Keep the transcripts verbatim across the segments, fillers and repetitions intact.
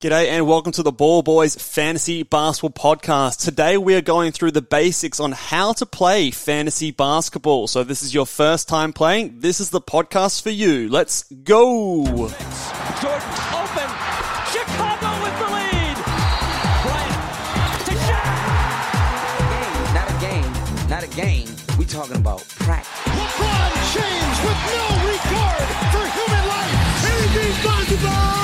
G'day and welcome to the Ball Boys Fantasy Basketball Podcast. Today we are going through the basics on how to play fantasy basketball. So if this is your first time playing, this is the podcast for you. Let's go! Jordan open! Chicago with the lead! Bryant to Shaq! Not a game, not a game. We talking about practice. LeBron James with no regard for human life. Everything's possible!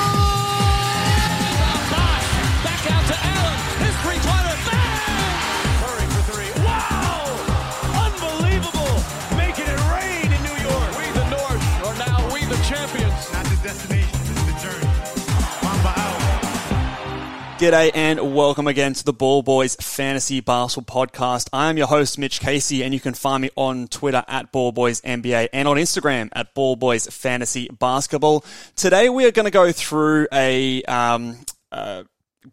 G'day and welcome again to the Ball Boys Fantasy Basketball Podcast. I am your host, Mitch Casey, and you can find me on Twitter at ball boys N B A and on Instagram at Ball Boys Fantasy Basketball. Today we are going to go through a um, uh,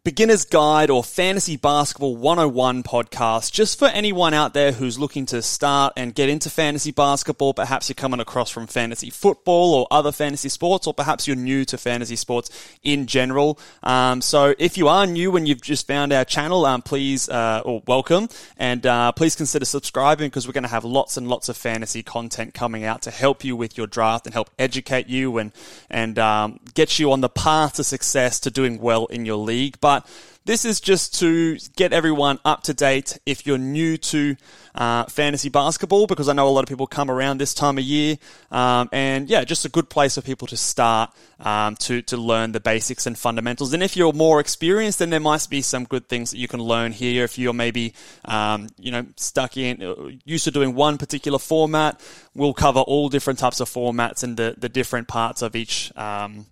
beginner's guide or fantasy basketball one oh one podcast just for anyone out there who's looking to start and get into fantasy basketball. Perhaps you're coming across from fantasy football or other fantasy sports, or perhaps you're new to fantasy sports in general. Um, so if you are new and you've just found our channel, um, please, uh, or welcome, and uh, please consider subscribing, because we're going to have lots and lots of fantasy content coming out to help you with your draft and help educate you and, and um, get you on the path to success, to doing well in your league. But this is just to get everyone up to date if you're new to uh, fantasy basketball, because I know a lot of people come around this time of year. Um, and yeah, just a good place for people to start um, to, to learn the basics and fundamentals. And if you're more experienced, then there might be some good things that you can learn here. If you're maybe um, you know, stuck in, used to doing one particular format, we'll cover all different types of formats and the, the different parts of each um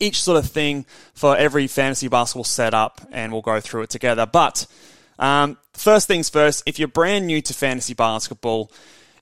each sort of thing for every fantasy basketball setup, and we'll go through it together. But um, first things first, if you're brand new to fantasy basketball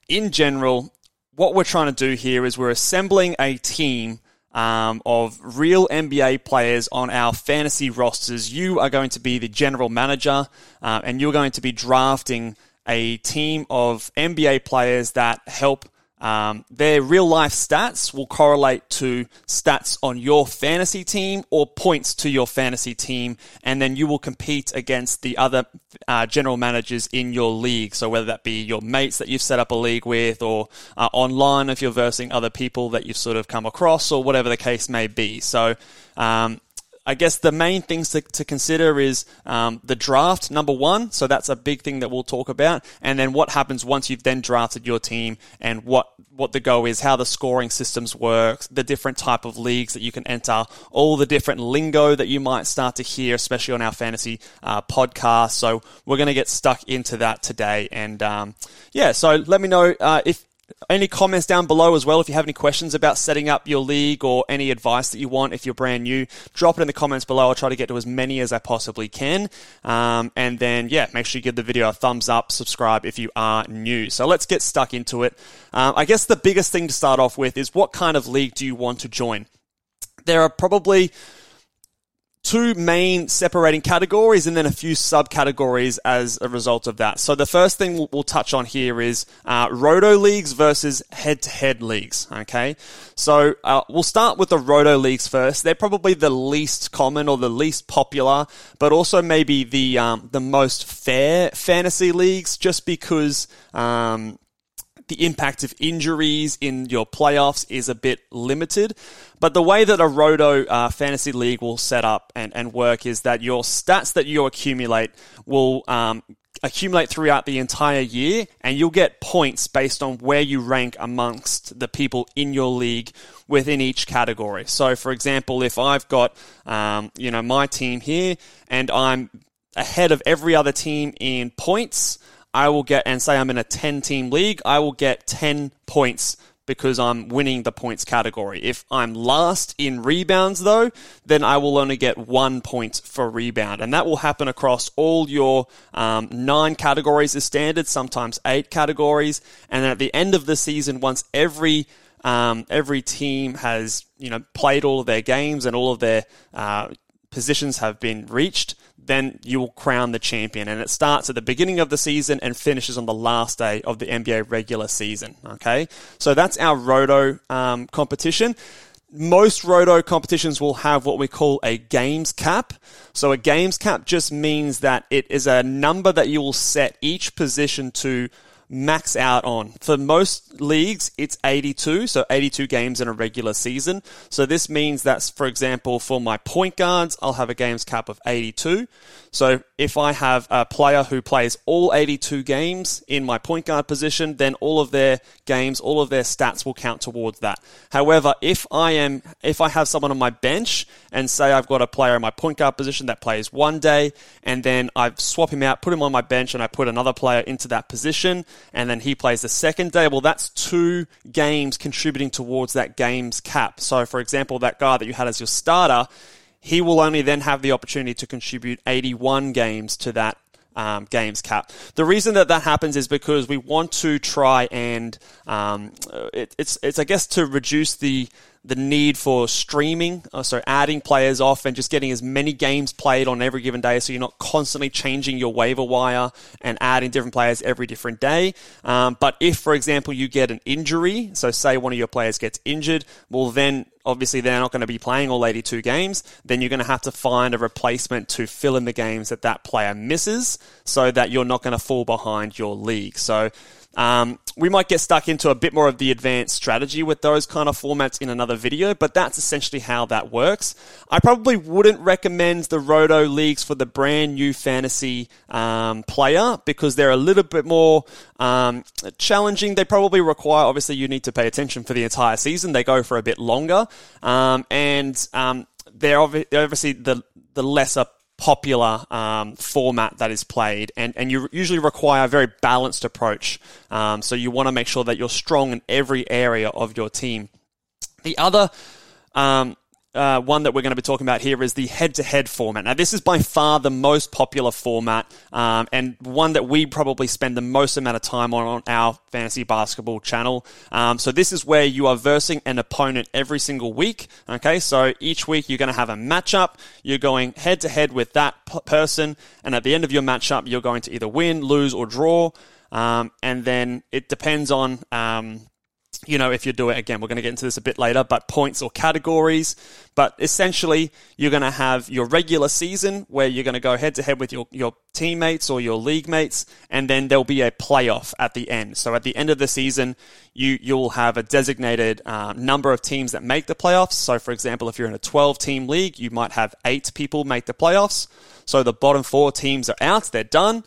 in general, what we're trying to do here is we're assembling a team um, of real N B A players on our fantasy rosters. You are going to be the general manager, uh, and you're going to be drafting a team of N B A players that help Um, their real-life stats will correlate to stats on your fantasy team or points to your fantasy team, and then you will compete against the other uh, general managers in your league. So whether that be your mates that you've set up a league with, or uh, online if you're versing other people that you've sort of come across, or whatever the case may be. So um, I guess the main things to, to consider is um, the draft, number one. So that's a big thing that we'll talk about. And then what happens once you've then drafted your team, and what, what the go is, how the scoring systems work, the different type of leagues that you can enter, all the different lingo that you might start to hear, especially on our fantasy uh, podcast. So we're going to get stuck into that today. And um, yeah, so let me know uh, if... any comments down below as well. If you have any questions about setting up your league or any advice that you want if you're brand new, drop it in the comments below. I'll try to get to as many as I possibly can. Um, and then, yeah, make sure you give the video a thumbs up, subscribe if you are new. So let's get stuck into it. Um, I guess the biggest thing to start off with is, what kind of league do you want to join? There are probably two main separating categories and then a few subcategories as a result of that. So the first thing we'll touch on here is uh, roto leagues versus head-to-head leagues, okay? So uh, we'll start with the roto leagues first. They're probably the least common or the least popular, but also maybe the um, the most fair fantasy leagues, just because um, the impact of injuries in your playoffs is a bit limited. But the way that a Roto uh, fantasy league will set up and, and work is that your stats that you accumulate will um, accumulate throughout the entire year, and you'll get points based on where you rank amongst the people in your league within each category. So, for example, if I've got um, you know my team here and I'm ahead of every other team in points, I will get, and say I'm in a ten-team league, I will get ten points because I'm winning the points category. If I'm last in rebounds, though, then I will only get one point for rebound. And that will happen across all your um, nine categories as standard, sometimes eight categories. And at the end of the season, once every um, every team has you know played all of their games and all of their uh, positions have been reached, then you will crown the champion. And it starts at the beginning of the season and finishes on the last day of the N B A regular season, okay? So that's our Roto um, competition. Most Roto competitions will have what we call a games cap. So a games cap just means that it is a number that you will set each position to max out on. For most leagues, it's eighty-two, so eighty-two games in a regular season. So this means that, for example, for my point guards, I'll have a games cap of eighty-two. So if I have a player who plays all eighty-two games in my point guard position, then all of their games, all of their stats will count towards that. However, if I am, if I have someone on my bench and say I've got a player in my point guard position that plays one day, and then I swap him out, put him on my bench, and I put another player into that position, and then he plays the second day, well, that's two games contributing towards that games cap. So, for example, that guy that you had as your starter, he will only then have the opportunity to contribute eighty-one games to that um, games cap. The reason that that happens is because we want to try and um, it, it's it's I guess to reduce the the need for streaming, or so adding players off and just getting as many games played on every given day, so you're not constantly changing your waiver wire and adding different players every different day. Um, but if, for example, you get an injury, so say one of your players gets injured, well then, obviously they're not going to be playing all eighty-two games, then you're going to have to find a replacement to fill in the games that that player misses so that you're not going to fall behind your league. So Um, we might get stuck into a bit more of the advanced strategy with those kind of formats in another video, but that's essentially how that works. I probably wouldn't recommend the Roto leagues for the brand new fantasy um, player because they're a little bit more um, challenging. They probably require, obviously, you need to pay attention for the entire season. They go for a bit longer, um, and um, they're obviously the, the lesser popular um, format that is played, and, and you usually require a very balanced approach. Um, so you want to make sure that you're strong in every area of your team. The other um, uh, one that we're going to be talking about here is the head-to-head format. Now, this is by far the most popular format um, and one that we probably spend the most amount of time on on our fantasy basketball channel. Um, so this is where you are versing an opponent every single week. Okay, so each week you're going to have a matchup. You're going head to head with that p- person, and at the end of your matchup, you're going to either win, lose, or draw. Um, and then it depends on, um, you know, if you do it again. We're going to get into this a bit later, but points or categories. But essentially, you're going to have your regular season where you're going to go head to head with your your teammates or your league mates, and then there'll be a playoff at the end. So at the end of the season, you, you'll have a designated uh, number of teams that make the playoffs. So for example, if you're in a twelve-team league, you might have eight people make the playoffs. So the bottom four teams are out, they're done.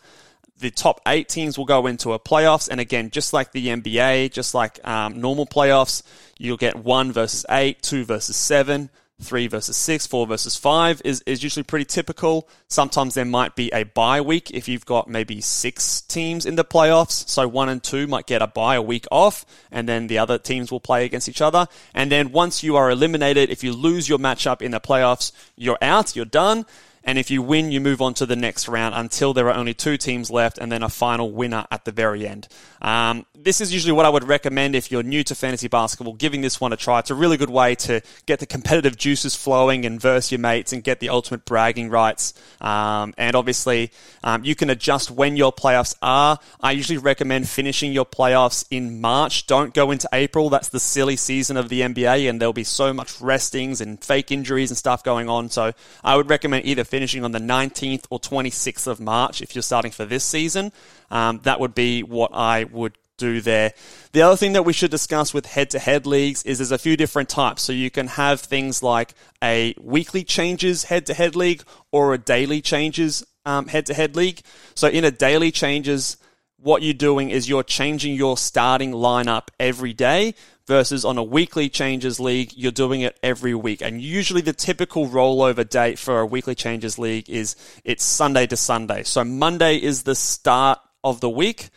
The top eight teams will go into a playoffs. And again, just like the N B A, just like um, normal playoffs, you'll get one versus eight, two versus seven, three versus six, four versus five is, is usually pretty typical. Sometimes there might be a bye week if you've got maybe six teams in the playoffs. So one and two might get a bye a week off, and then the other teams will play against each other. And then once you are eliminated, if you lose your matchup in the playoffs, you're out, you're done. And if you win, you move on to the next round until there are only two teams left and then a final winner at the very end. Um, this is usually what I would recommend if you're new to fantasy basketball, giving this one a try. It's a really good way to get the competitive juices flowing and verse your mates and get the ultimate bragging rights. Um, and obviously, um, you can adjust when your playoffs are. I usually recommend finishing your playoffs in March. Don't go into April. That's the silly season of the N B A, and there'll be so much restings and fake injuries and stuff going on. So I would recommend either finishing on the nineteenth or twenty-sixth of March if you're starting for this season. Um, that would be what I would do there. The other thing that we should discuss with head-to-head leagues is there's a few different types. So you can have things like a weekly changes head-to-head league or a daily changes um, head-to-head league. So in a daily changes, what you're doing is you're changing your starting lineup every day, versus on a weekly changes league, you're doing it every week. And usually the typical rollover date for a weekly changes league is it's Sunday to Sunday. So Monday is the start of the week.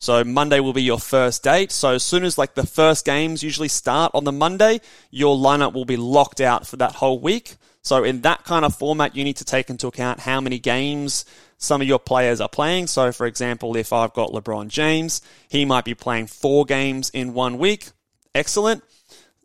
So Monday will be your first date. So as soon as like the first games usually start on the Monday, your lineup will be locked out for that whole week. So in that kind of format, you need to take into account how many games some of your players are playing. So for example, if I've got LeBron James, he might be playing four games in one week. Excellent.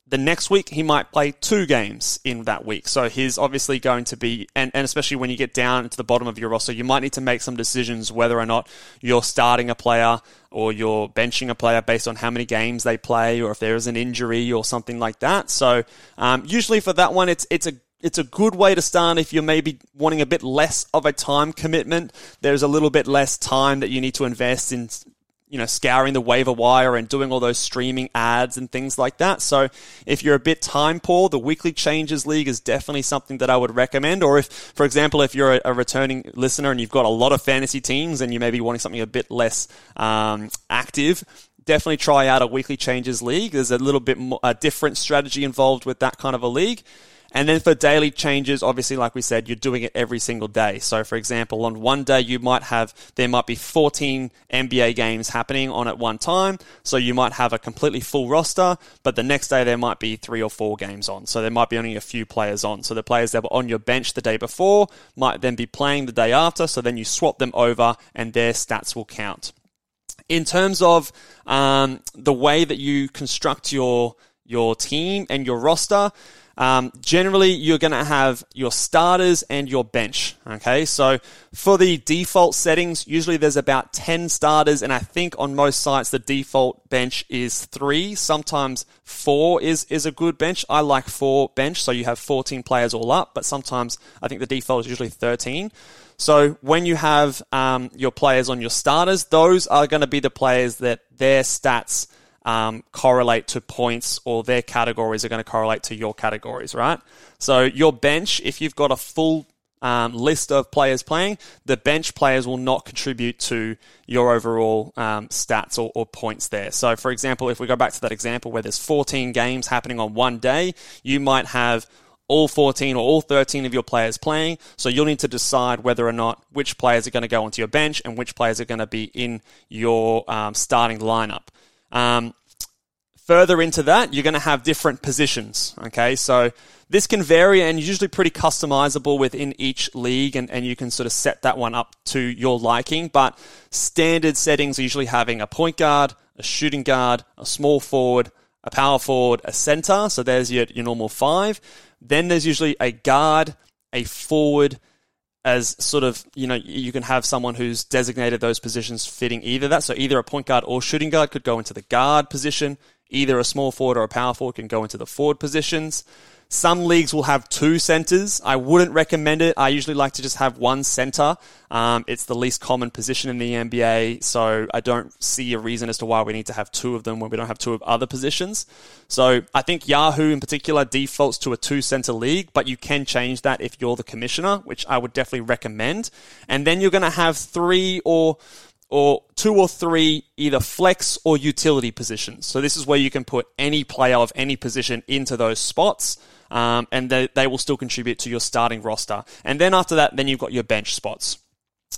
The next week, he might play two games in that week. So he's obviously going to be, and, and especially when you get down to the bottom of your roster, you might need to make some decisions whether or not you're starting a player or you're benching a player based on how many games they play or if there is an injury or something like that. So um, usually for that one, it's it's a It's a good way to start if you're maybe wanting a bit less of a time commitment. There's a little bit less time that you need to invest in, you know, scouring the waiver wire and doing all those streaming ads and things like that. So if you're a bit time poor, the Weekly Changes League is definitely something that I would recommend. Or if, for example, if you're a, a returning listener and you've got a lot of fantasy teams and you may be wanting something a bit less um, active, definitely try out a Weekly Changes League. There's a little bit more, a different strategy involved with that kind of a league. And then for daily changes, obviously, like we said, you're doing it every single day. So, for example, on one day, you might have, there might be fourteen N B A games happening on at one time. So you might have a completely full roster, but the next day there might be three or four games on. So there might be only a few players on. So the players that were on your bench the day before might then be playing the day after. So then you swap them over and their stats will count. In terms of um, the way that you construct your your team and your roster, Um, generally, you're going to have your starters and your bench, okay? So for the default settings, usually there's about ten starters, and I think on most sites the default bench is three. Sometimes four is, is a good bench. I like four bench, so you have fourteen players all up, but sometimes I think the default is usually thirteen. So when you have um, your players on your starters, those are going to be the players that their stats Um, correlate to points, or their categories are going to correlate to your categories, right? So your bench, if you've got a full um, list of players playing, the bench players will not contribute to your overall um, stats or, or points there. So for example, if we go back to that example where there's fourteen games happening on one day, you might have all fourteen or all thirteen of your players playing, so you'll need to decide whether or not which players are going to go onto your bench and which players are going to be in your um, starting lineup. Um, further into that, you're going to have different positions, okay? So this can vary and usually pretty customizable within each league, and, and you can sort of set that one up to your liking, but standard settings are usually having a point guard, a shooting guard, a small forward, a power forward, a center, so there's your, your normal five. Then there's usually a guard, a forward, as sort of, you know, you can have someone who's designated those positions fitting either that. So either a point guard or shooting guard could go into the guard position. Either a small forward or a power forward can go into the forward positions. Some leagues will have two centers. I wouldn't recommend it. I usually like to just have one center. Um, it's the least common position in the N B A, so I don't see a reason as to why we need to have two of them when we don't have two of other positions. So I think Yahoo in particular defaults to a two-center league, but you can change that if you're the commissioner, which I would definitely recommend. And then you're going to have three or or two or three either flex or utility positions. So this is where you can put any player of any position into those spots. Um, and they, they will still contribute to your starting roster. And then after that, then you've got your bench spots.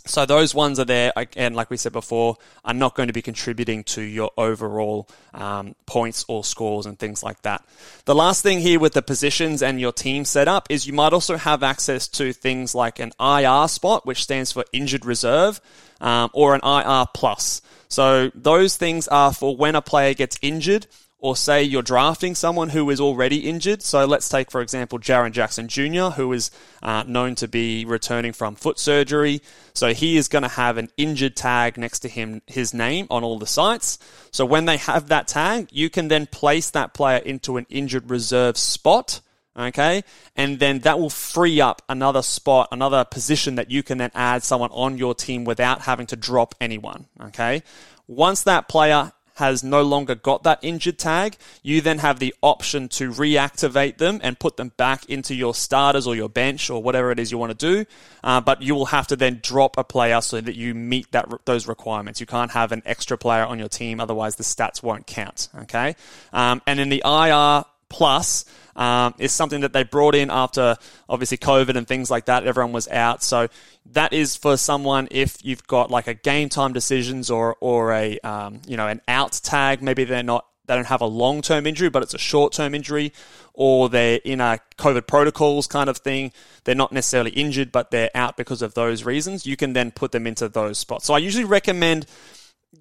So those ones are there, and like we said before, are not going to be contributing to your overall um, points or scores and things like that. The last thing here with the positions and your team setup is you might also have access to things like an I R spot, which stands for injured reserve, um, or an I R plus. So those things are for when a player gets injured, or say you're drafting someone who is already injured. So let's take, for example, Jaren Jackson Junior, who is uh, known to be returning from foot surgery. So he is going to have an injured tag next to him, his name, on all the sites. So when they have that tag, you can then place that player into an injured reserve spot, okay? And then that will free up another spot, another position that you can then add someone on your team without having to drop anyone, okay? Once that player has no longer got that injured tag, you then have the option to reactivate them and put them back into your starters or your bench or whatever it is you want to do. Uh, but you will have to then drop a player so that you meet that those requirements. You can't have an extra player on your team, otherwise the stats won't count. Okay, um, and in the I R plus. Um, is something that they brought in after, obviously, COVID and things like that. Everyone was out. So that is for someone if you've got like a game time decisions or or a um, you know an out tag. Maybe they're not they don't have a long-term injury, but it's a short-term injury, or they're in a COVID protocols kind of thing. They're not necessarily injured, but they're out because of those reasons. You can then put them into those spots. So I usually recommend...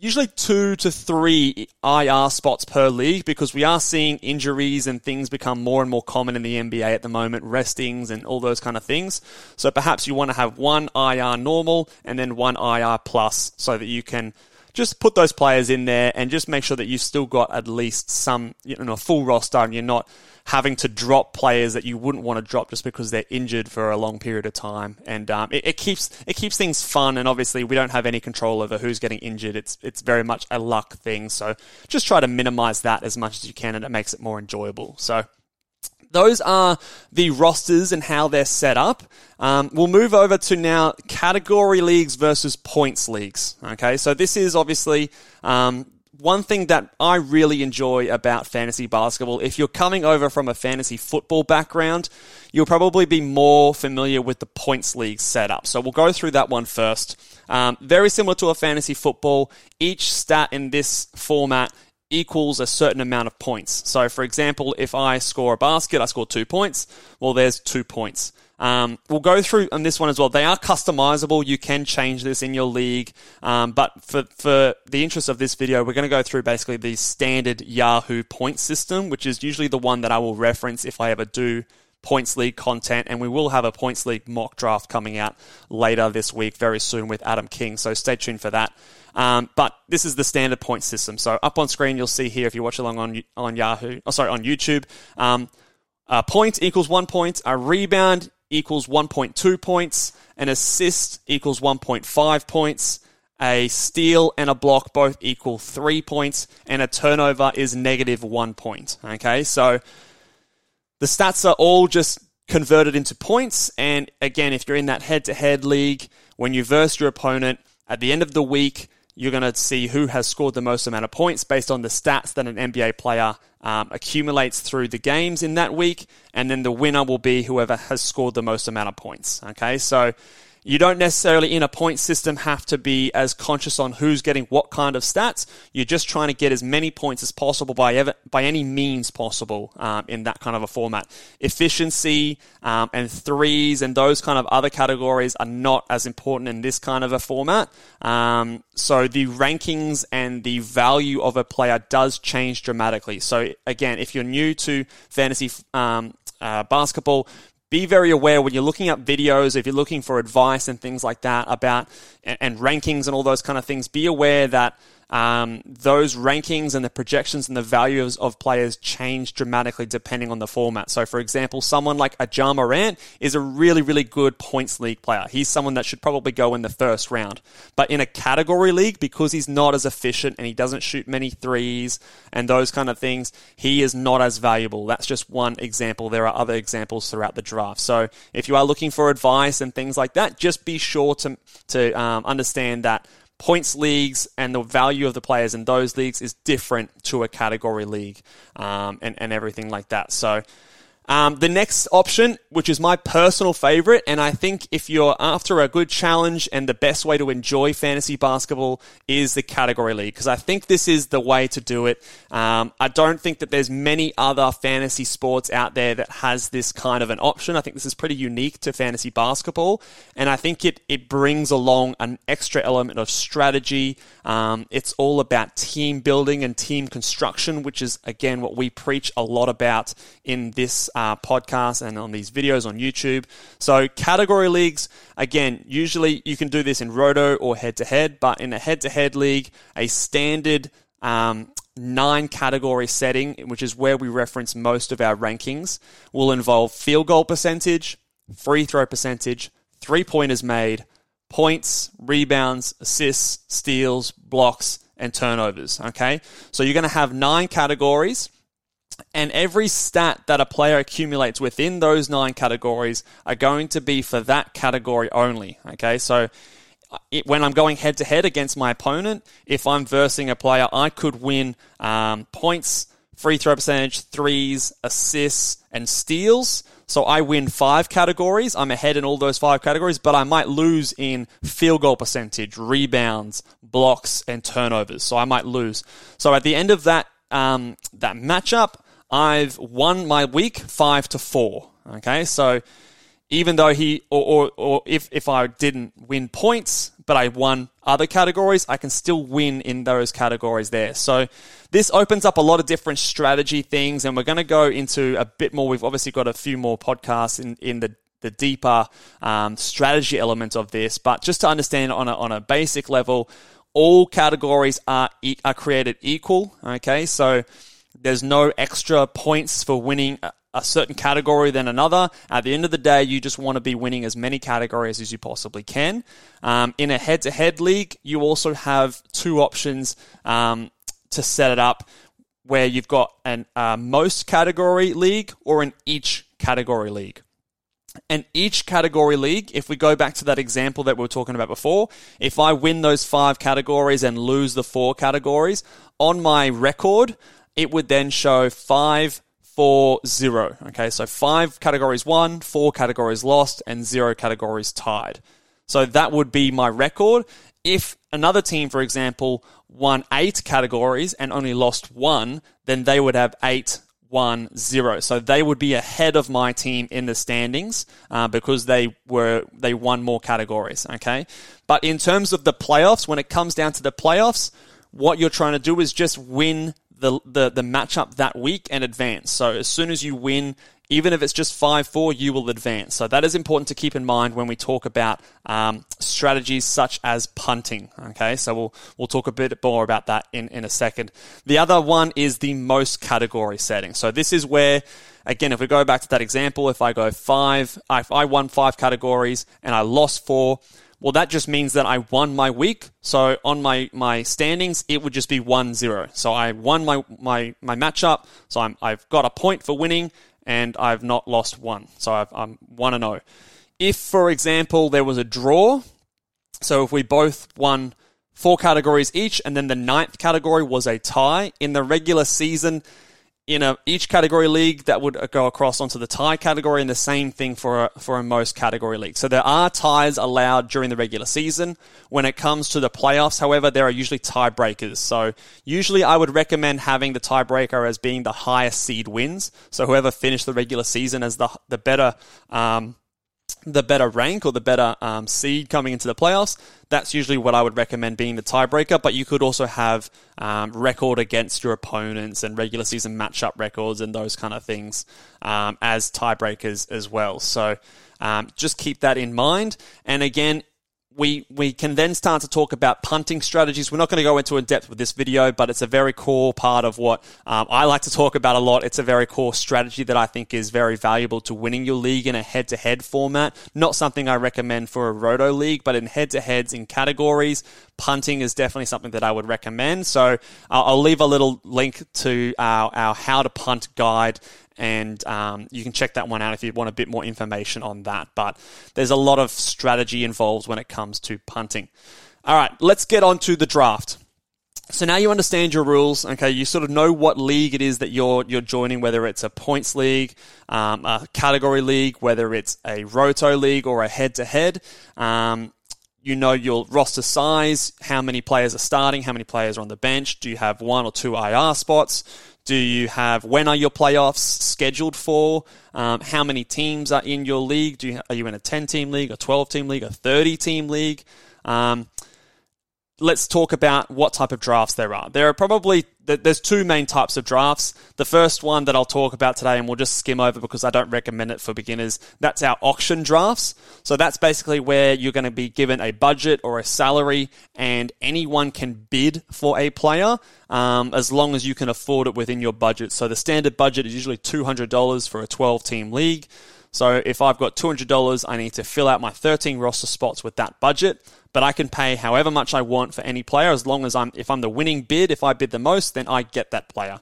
usually two to three I R spots per league because we are seeing injuries and things become more and more common in the N B A at the moment, restings and all those kind of things. So perhaps you want to have one I R normal and then one I R plus so that you can just put those players in there and just make sure that you've still got at least some, you know, a full roster and you're not having to drop players that you wouldn't want to drop just because they're injured for a long period of time. And um, it, it keeps it keeps things fun. And obviously, we don't have any control over who's getting injured. It's it's very much a luck thing. So just try to minimize that as much as you can, and it makes it more enjoyable. So those are the rosters and how they're set up. Um, we'll move over to now category leagues versus points leagues. Okay, so this is obviously... Um, One thing that I really enjoy about fantasy basketball, if you're coming over from a fantasy football background, you'll probably be more familiar with the points league setup. So we'll go through that one first. Um, very similar to a fantasy football, each stat in this format equals a certain amount of points. So for example, if I score a basket, I score two points. Well, there's two points. Um, we'll go through on this one as well. They are customizable. You can change this in your league. Um, but for, for the interest of this video, we're going to go through basically the standard Yahoo point system, which is usually the one that I will reference if I ever do points league content. And we will have a points league mock draft coming out later this week, very soon with Adam King. So stay tuned for that. Um, but this is the standard point system. So up on screen, you'll see here if you watch along on, on Yahoo, oh, sorry, on YouTube, um, a point equals one point, a rebound equals one point two points, an assist equals one point five points, a steal and a block both equal three points, and a turnover is negative one point. Okay, so the stats are all just converted into points, and again, if you're in that head-to-head league, when you verse your opponent, at the end of the week, you're going to see who has scored the most amount of points based on the stats that an N B A player um, accumulates through the games in that week. And then the winner will be whoever has scored the most amount of points. Okay, so you don't necessarily in a point system have to be as conscious on who's getting what kind of stats. You're just trying to get as many points as possible by ever, by any means possible um, in that kind of a format. Efficiency um, and threes and those kind of other categories are not as important in this kind of a format. Um, so the rankings and the value of a player does change dramatically. So again, if you're new to fantasy um, uh, basketball, be very aware when you're looking at videos, if you're looking for advice and things like that about and, and rankings and all those kind of things, be aware that um, those rankings and the projections and the values of players change dramatically depending on the format. So, for example, someone like a Ja Morant is a really, really good points league player. He's someone that should probably go in the first round. But in a category league, because he's not as efficient and he doesn't shoot many threes and those kind of things, he is not as valuable. That's just one example. There are other examples throughout the draft. So if you are looking for advice and things like that, just be sure to to um, understand that points leagues and the value of the players in those leagues is different to a category league um, and, and everything like that. So um, the next option, which is my personal favorite, and I think if you're after a good challenge and the best way to enjoy fantasy basketball is the category league, because I think this is the way to do it. Um, I don't think that there's many other fantasy sports out there that has this kind of an option. I think this is pretty unique to fantasy basketball, and I think it, it brings along an extra element of strategy. Um, it's all about team building and team construction, which is, again, what we preach a lot about in this Uh, podcasts and on these videos on YouTube. So category leagues, again, usually you can do this in roto or head-to-head, but in a head-to-head league, a standard um, nine category setting, which is where we reference most of our rankings, will involve field goal percentage, free throw percentage, three-pointers made, points, rebounds, assists, steals, blocks, and turnovers, okay? So you're going to have nine categories, and every stat that a player accumulates within those nine categories are going to be for that category only, okay? So it, when I'm going head-to-head against my opponent, if I'm versing a player, I could win um, points, free throw percentage, threes, assists, and steals. So I win five categories. I'm ahead in all those five categories, but I might lose in field goal percentage, rebounds, blocks, and turnovers. So I might lose. So at the end of that um, that matchup, I've won my week five to four. Okay, so even though he or or, or if if I didn't win points, but I won other categories, I can still win in those categories there. So this opens up a lot of different strategy things, and we're going to go into a bit more. We've obviously got a few more podcasts in, in the, the deeper um, strategy element of this, but just to understand on a, on a basic level, all categories are e- are created equal, okay? So there's no extra points for winning a, a certain category than another. At the end of the day, you just want to be winning as many categories as you possibly can. Um, in a head-to-head league, you also have two options um, to set it up where you've got an uh, most category league or an each category league. And each category league, if we go back to that example that we were talking about before, if I win those five categories and lose the four categories, on my record, it would then show five four, zero. Okay, so five categories won, four categories lost, and zero categories tied. So that would be my record. If another team, for example, won eight categories and only lost one, then they would have eight, one, zero. So they would be ahead of my team in the standings uh, because they were they won more categories. Okay, but in terms of the playoffs, when it comes down to the playoffs, what you're trying to do is just win The, the the matchup that week and advance. So as soon as you win, even if it's just five four, you will advance. So that is important to keep in mind when we talk about um, strategies such as punting. Okay, so we'll we'll talk a bit more about that in, in a second. The other one is the most category setting. So this is where, again, if we go back to that example, if I go five, if I won five categories and I lost four, well, that just means that I won my week. So on my, my standings, it would just be one zero. So I won my my, my matchup. So I'm, I've got a point for winning, and I've not lost one. So I've, I'm one and oh. If, for example, there was a draw, so if we both won four categories each, and then the ninth category was a tie, in the regular season, in a, each category league, that would go across onto the tie category, and the same thing for a, for a most category league. So there are ties allowed during the regular season. When it comes to the playoffs, however, there are usually tiebreakers. So usually I would recommend having the tiebreaker as being the highest seed wins. So whoever finished the regular season as the the better um, the better rank or the better um, seed coming into the playoffs, that's usually what I would recommend being the tiebreaker, but you could also have um, record against your opponents and regular season matchup records and those kind of things um, as tiebreakers as well. So um, just keep that in mind. And again, we we can then start to talk about punting strategies. We're not going to go into in depth with this video, but it's a very core part of what um, I like to talk about a lot. It's a very core strategy that I think is very valuable to winning your league in a head-to-head format. Not something I recommend for a roto league, but in head-to-heads in categories, punting is definitely something that I would recommend. So uh, I'll leave a little link to our, our how to punt guide, and um, you can check that one out if you want a bit more information on that. But there's a lot of strategy involved when it comes to punting. All right, let's get on to the draft. So now you understand your rules, okay? You sort of know what league it is that you're you're joining, whether it's a points league, um, a category league, whether it's a roto league or a head-to-head. Um, you know your roster size, how many players are starting, how many players are on the bench, do you have one or two I R spots, do you have, when are your playoffs scheduled for? Um, how many teams are in your league? Do you, are you in a ten-team league, a twelve-team league, a thirty-team league? Um, let's talk about what type of drafts there are. There are probably, there's two main types of drafts. The first one that I'll talk about today, and we'll just skim over because I don't recommend it for beginners, that's our auction drafts. So that's basically where you're going to be given a budget or a salary, and anyone can bid for a player um, as long as you can afford it within your budget. So the standard budget is usually two hundred dollars for a twelve-team league. So if I've got two hundred dollars, I need to fill out my thirteen roster spots with that budget, but I can pay however much I want for any player as long as I'm, if I'm the winning bid, if I bid the most, then I get that player.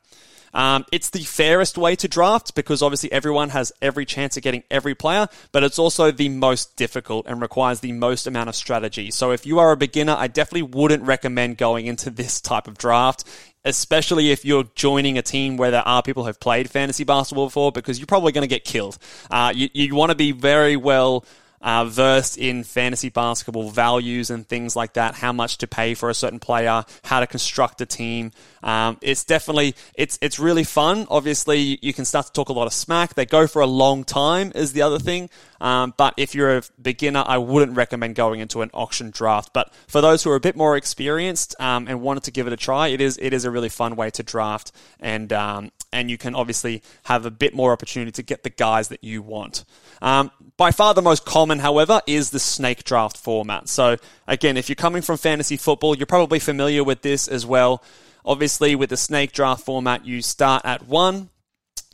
Um, it's the fairest way to draft because obviously everyone has every chance of getting every player, but it's also the most difficult and requires the most amount of strategy. So if you are a beginner, I definitely wouldn't recommend going into this type of draft, especially if you're joining a team where there are people who have played fantasy basketball before, because you're probably going to get killed. Uh, you, you want to be very well uh, versed in fantasy basketball values and things like that, how much to pay for a certain player, how to construct a team. Um, it's definitely, it's it's really fun. Obviously, you can start to talk a lot of smack. They go for a long time is the other thing. Um, but if you're a beginner, I wouldn't recommend going into an auction draft. But for those who are a bit more experienced um, and wanted to give it a try, it is it is a really fun way to draft. And um, and you can obviously have a bit more opportunity to get the guys that you want. Um, by far the most common, however, is the snake draft format. So again, if you're coming from fantasy football, you're probably familiar with this as well. Obviously, with the snake draft format, you start at one.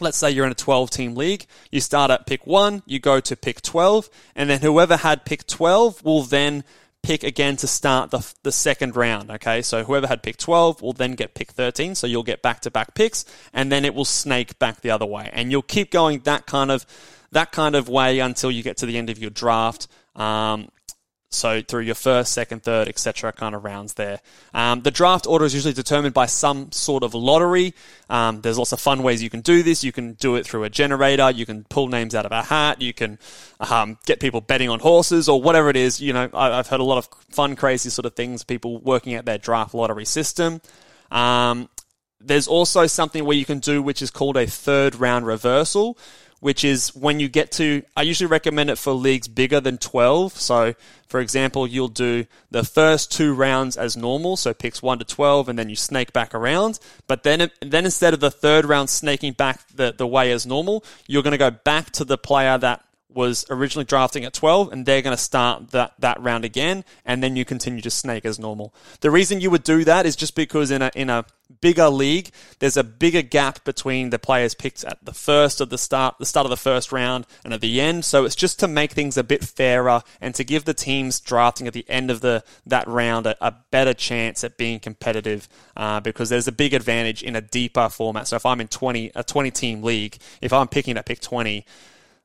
Let's say you're in a twelve-team league. You start at pick one, you go to pick twelve, and then whoever had pick twelve will then pick again to start the, the second round, okay? So whoever had pick twelve will then get pick thirteen, so you'll get back-to-back picks, and then it will snake back the other way. And you'll keep going that kind of that kind of way until you get to the end of your draft. Um So through your first, second, third, et cetera kind of rounds there. Um, the draft order is usually determined by some sort of lottery. Um, there's lots of fun ways you can do this. You can do it through a generator. You can pull names out of a hat. You can um, get people betting on horses or whatever it is. You know, I, I've heard a lot of fun, crazy sort of things, people working out their draft lottery system. Um, there's also something where you can do which is called a third round reversal, which is when you get to, I usually recommend it for leagues bigger than twelve. So, for example, you'll do the first two rounds as normal, so picks one to twelve, and then you snake back around. But then then instead of the third round snaking back the, the way as normal, you're going to go back to the player that was originally drafting at twelve, and they're going to start that, that round again, and then you continue to snake as normal. The reason you would do that is just because in a in a... bigger league, there's a bigger gap between the players picked at the first of the start, the start of the first round and at the end. So it's just to make things a bit fairer and to give the teams drafting at the end of the that round a, a better chance at being competitive uh, because there's a big advantage in a deeper format. So if I'm in twenty a twenty-team league, if I'm picking at pick twenty,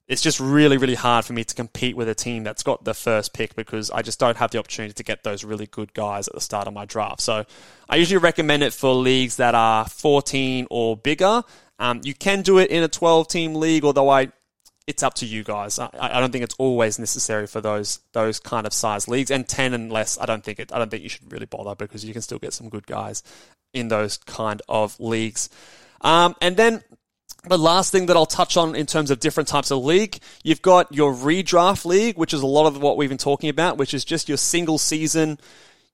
it's just really, really hard for me to compete with a team that's got the first pick because I just don't have the opportunity to get those really good guys at the start of my draft. So I usually recommend it for leagues that are fourteen or bigger. Um, you can do it in a twelve-team league, although I, it's up to you guys. I, I don't think it's always necessary for those those kind of size leagues. And ten and less, I don't think it, I don't think you should really bother because you can still get some good guys in those kind of leagues. Um, and then the last thing that I'll touch on in terms of different types of league, you've got your redraft league, which is a lot of what we've been talking about, which is just your single season.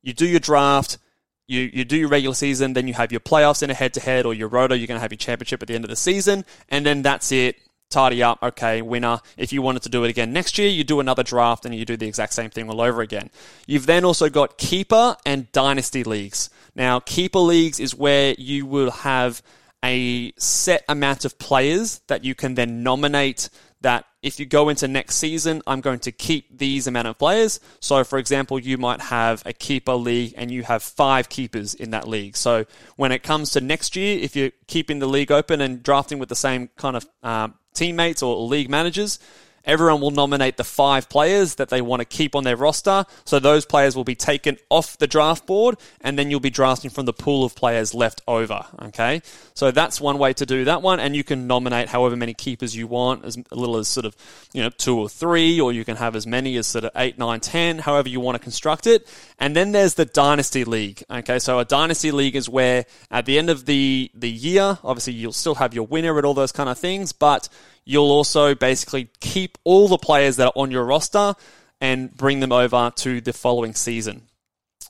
You do your draft, you you do your regular season, then you have your playoffs in a head-to-head or your roto, you're going to have your championship at the end of the season, and then that's it. Tidy up, okay, winner. If you wanted to do it again next year, you do another draft and you do the exact same thing all over again. You've then also got keeper and dynasty leagues. Now, keeper leagues is where you will have a set amount of players that you can then nominate that if you go into next season, I'm going to keep these amount of players. So, for example, you might have a keeper league and you have five keepers in that league. So when it comes to next year, if you're keeping the league open and drafting with the same kind of um, teammates or league managers, everyone will nominate the five players that they want to keep on their roster. So those players will be taken off the draft board, and then you'll be drafting from the pool of players left over, okay? So that's one way to do that one, and you can nominate however many keepers you want, as little as sort of, you know, two or three, or you can have as many as sort of eight, nine, ten, however you want to construct it. And then there's the Dynasty League, okay? So a Dynasty League is where at the end of the, the year, obviously you'll still have your winner and all those kind of things, but you'll also basically keep all the players that are on your roster and bring them over to the following season.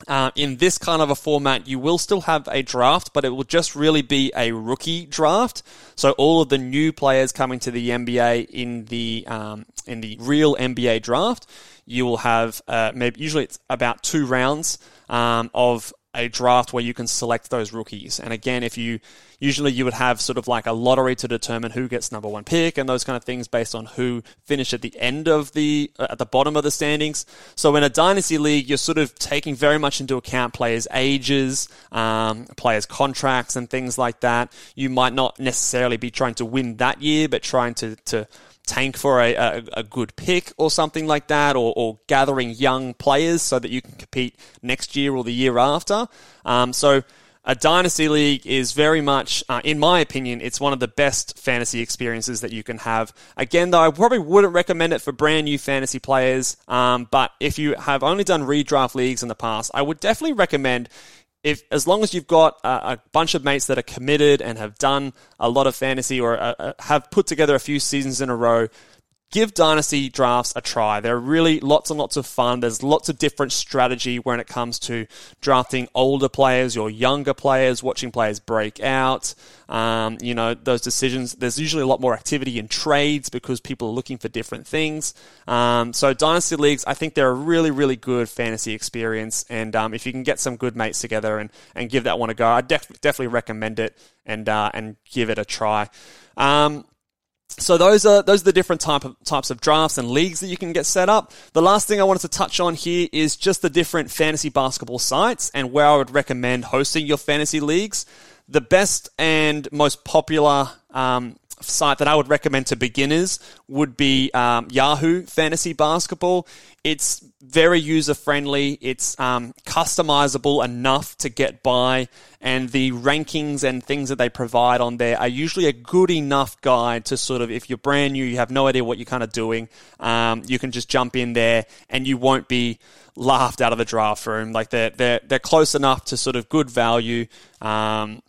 Uh, in this kind of a format, you will still have a draft, but it will just really be a rookie draft. So all of the new players coming to the N B A in the um, in the real N B A draft, you will have uh, maybe usually it's about two rounds um, of a draft where you can select those rookies. And again, if you usually you would have sort of like a lottery to determine who gets number one pick and those kind of things based on who finished at the end of the uh, at the bottom of the standings. So in a dynasty league, you're sort of taking very much into account players' ages, um, players' contracts, and things like that. You might not necessarily be trying to win that year, but trying to to tank for a, a, a good pick or something like that, or, or gathering young players so that you can compete next year or the year after. Um, so a dynasty league is very much, uh, in my opinion, it's one of the best fantasy experiences that you can have. Again, though, I probably wouldn't recommend it for brand new fantasy players, um, but if you have only done redraft leagues in the past, I would definitely recommend, if as long as you've got a, a bunch of mates that are committed and have done a lot of fantasy or a, a, have put together a few seasons in a row, give dynasty drafts a try. They're really lots and lots of fun. There's lots of different strategy when it comes to drafting older players, your younger players, watching players break out. Um, you know, those decisions. There's usually a lot more activity in trades because people are looking for different things. Um, so dynasty leagues, I think they're a really, really good fantasy experience. And um, if you can get some good mates together and, and give that one a go, I def- definitely recommend it and uh, and give it a try. Um, So those are those are the different type of, types of drafts and leagues that you can get set up. The last thing I wanted to touch on here is just the different fantasy basketball sites and where I would recommend hosting your fantasy leagues. The best and most popular um, site that I would recommend to beginners would be um, Yahoo Fantasy Basketball. It's very user-friendly. It's um, customizable enough to get by, and the rankings and things that they provide on there are usually a good enough guide to sort of, if you're brand new, you have no idea what you're kind of doing, um, you can just jump in there and you won't be laughed out of the draft room. Like they're, they're, they're close enough to sort of good value. Um,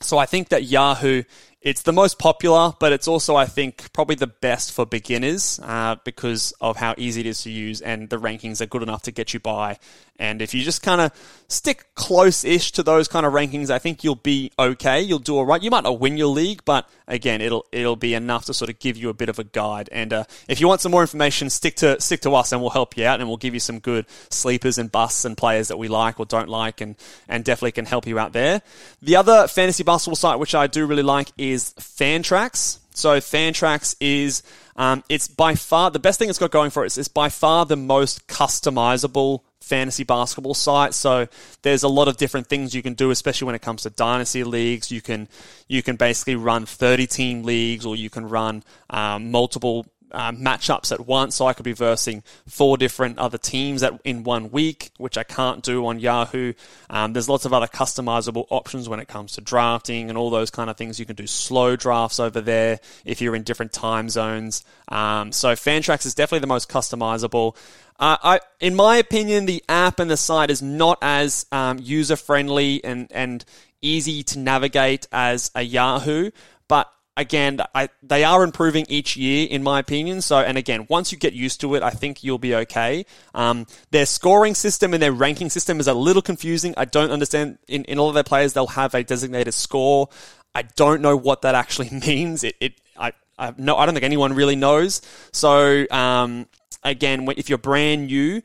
so I think that Yahoo, it's the most popular, but it's also, I think, probably the best for beginners uh, because of how easy it is to use, and the rankings are good enough to get you by. And if you just kind of stick close-ish to those kind of rankings, I think you'll be okay. You'll do all right. You might not win your league, but again, it'll it'll be enough to sort of give you a bit of a guide. And uh, if you want some more information, stick to stick to us, and we'll help you out, and we'll give you some good sleepers and busts and players that we like or don't like, and and definitely can help you out there. The other fantasy basketball site which I do really like is is Fantrax. So Fantrax is, um, it's by far, the best thing it's got going for it is it's by far the most customizable fantasy basketball site. So there's a lot of different things you can do, especially when it comes to dynasty leagues. You can you can basically run thirty-team leagues, or you can run um, multiple Uh, matchups at once. So I could be versing four different other teams at, in one week, which I can't do on Yahoo. Um, there's lots of other customizable options when it comes to drafting and all those kind of things. You can do slow drafts over there if you're in different time zones. Um, so Fantrax is definitely the most customizable. Uh, I, in my opinion, the app and the site is not as um, user-friendly and, and easy to navigate as a Yahoo, but Again, I, they are improving each year, in my opinion. So, and again, once you get used to it, I think you'll be okay. Um, their scoring system and their ranking system is a little confusing. I don't understand. In, in all of their players, they'll have a designated score. I don't know what that actually means. It, it, I, I no, I don't think anyone really knows. So, um, again, if you're brand new,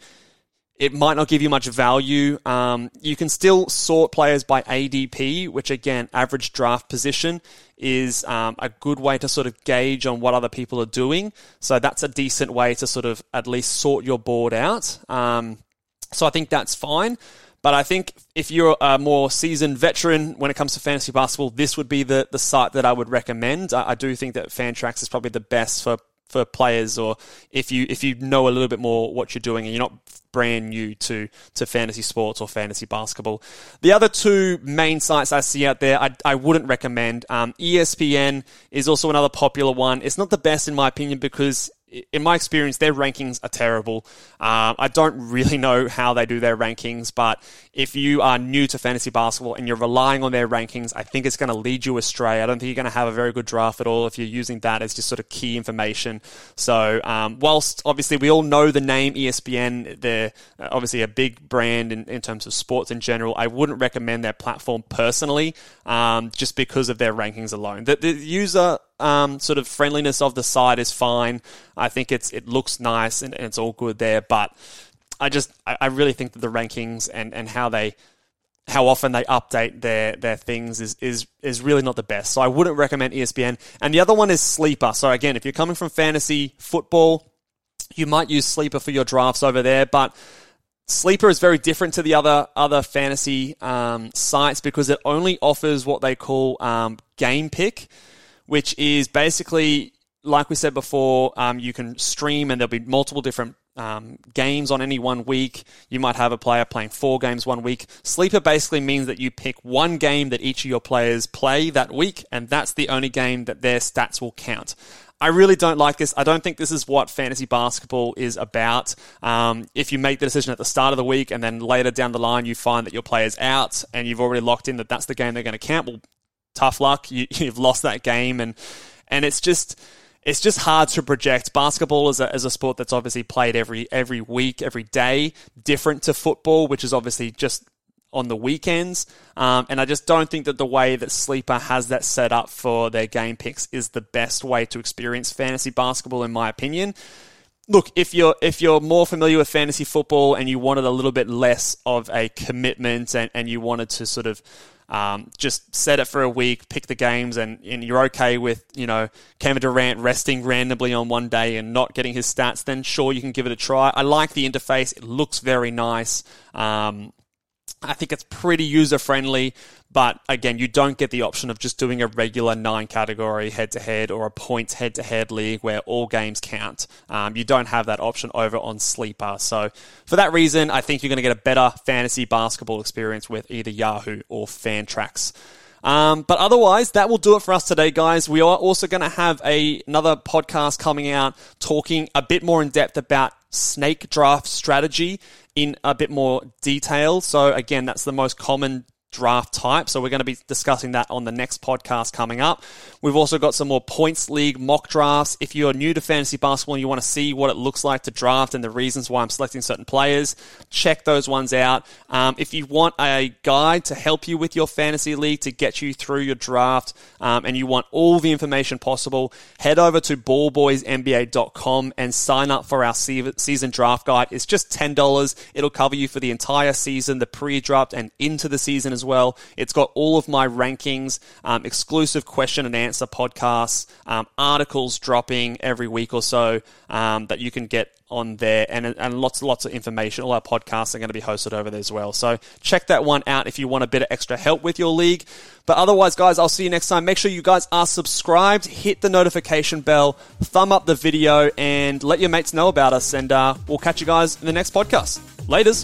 it might not give you much value. Um, you can still sort players by A D P, which again, average draft position, is um, a good way to sort of gauge on what other people are doing. So that's a decent way to sort of at least sort your board out. Um, so I think that's fine. But I think if you're a more seasoned veteran when it comes to fantasy basketball, this would be the, the site that I would recommend. I, I do think that Fantrax is probably the best for for players, or if you if you know a little bit more what you're doing and you're not brand new to to fantasy sports or fantasy basketball. The other two main sites I see out there, I, I wouldn't recommend. Um, E S P N is also another popular one. It's not the best in my opinion because, in my experience, their rankings are terrible. Um, I don't really know how they do their rankings, but if you are new to fantasy basketball and you're relying on their rankings, I think it's going to lead you astray. I don't think you're going to have a very good draft at all if you're using that as just sort of key information. So um, whilst obviously we all know the name E S P N, they're obviously a big brand in, in terms of sports in general, I wouldn't recommend their platform personally um, just because of their rankings alone. The, the user Um, sort of friendliness of the site is fine. I think it's it looks nice and, and it's all good there, but I just I, I really think that the rankings and, and how they how often they update their their things is is is really not the best. So I wouldn't recommend E S P N. And the other one is Sleeper. So again, if you're coming from fantasy football, you might use Sleeper for your drafts over there, but Sleeper is very different to the other other fantasy um, sites because it only offers what they call um, game pick, which is basically, like we said before, um, you can stream and there'll be multiple different Um, games on any one week. You might have a player playing four games one week. Sleeper basically means that you pick one game that each of your players play that week, and that's the only game that their stats will count. I really don't like this. I don't think this is what fantasy basketball is about. Um, if you make the decision at the start of the week and then later down the line you find that your player's out and you've already locked in that that's the game they're going to count, well, tough luck. You, you've lost that game, and and it's just... It's just hard to project. Basketball is a, is a sport that's obviously played every every week, every day, different to football, which is obviously just on the weekends. Um, and I just don't think that the way that Sleeper has that set up for their game picks is the best way to experience fantasy basketball, in my opinion. Look, if you're if you're more familiar with fantasy football and you wanted a little bit less of a commitment and, and you wanted to sort of Um, just set it for a week, pick the games, and, and you're okay with, you know, Kevin Durant resting randomly on one day and not getting his stats, then sure, you can give it a try. I like the interface. It looks very nice. Um, I think it's pretty user-friendly, but again, you don't get the option of just doing a regular nine-category head-to-head or a points head-to-head league where all games count. Um, you don't have that option over on Sleeper. So for that reason, I think you're going to get a better fantasy basketball experience with either Yahoo or Fantrax. Um, but otherwise, that will do it for us today, guys. We are also going to have a, another podcast coming out talking a bit more in depth about snake draft strategy in a bit more detail. So again, that's the most common draft type. So we're going to be discussing that on the next podcast coming up. We've also got some more points league mock drafts. If you're new to fantasy basketball and you want to see what it looks like to draft and the reasons why I'm selecting certain players, check those ones out. Um, if you want a guide to help you with your fantasy league, to get you through your draft, um, and you want all the information possible, head over to ball boys n b a dot com and sign up for our season draft guide. It's just ten dollars. It'll cover you for the entire season, the pre-draft and into the season as well. It's got all of my rankings, um, exclusive question and answer podcasts, um, articles dropping every week or so um, that you can get on there, and, and lots and lots of information. All our podcasts are going to be hosted over there as well. So check that one out if you want a bit of extra help with your league. But otherwise, guys, I'll see you next time. Make sure you guys are subscribed, hit the notification bell, thumb up the video, and let your mates know about us. And uh, we'll catch you guys in the next podcast. Laters.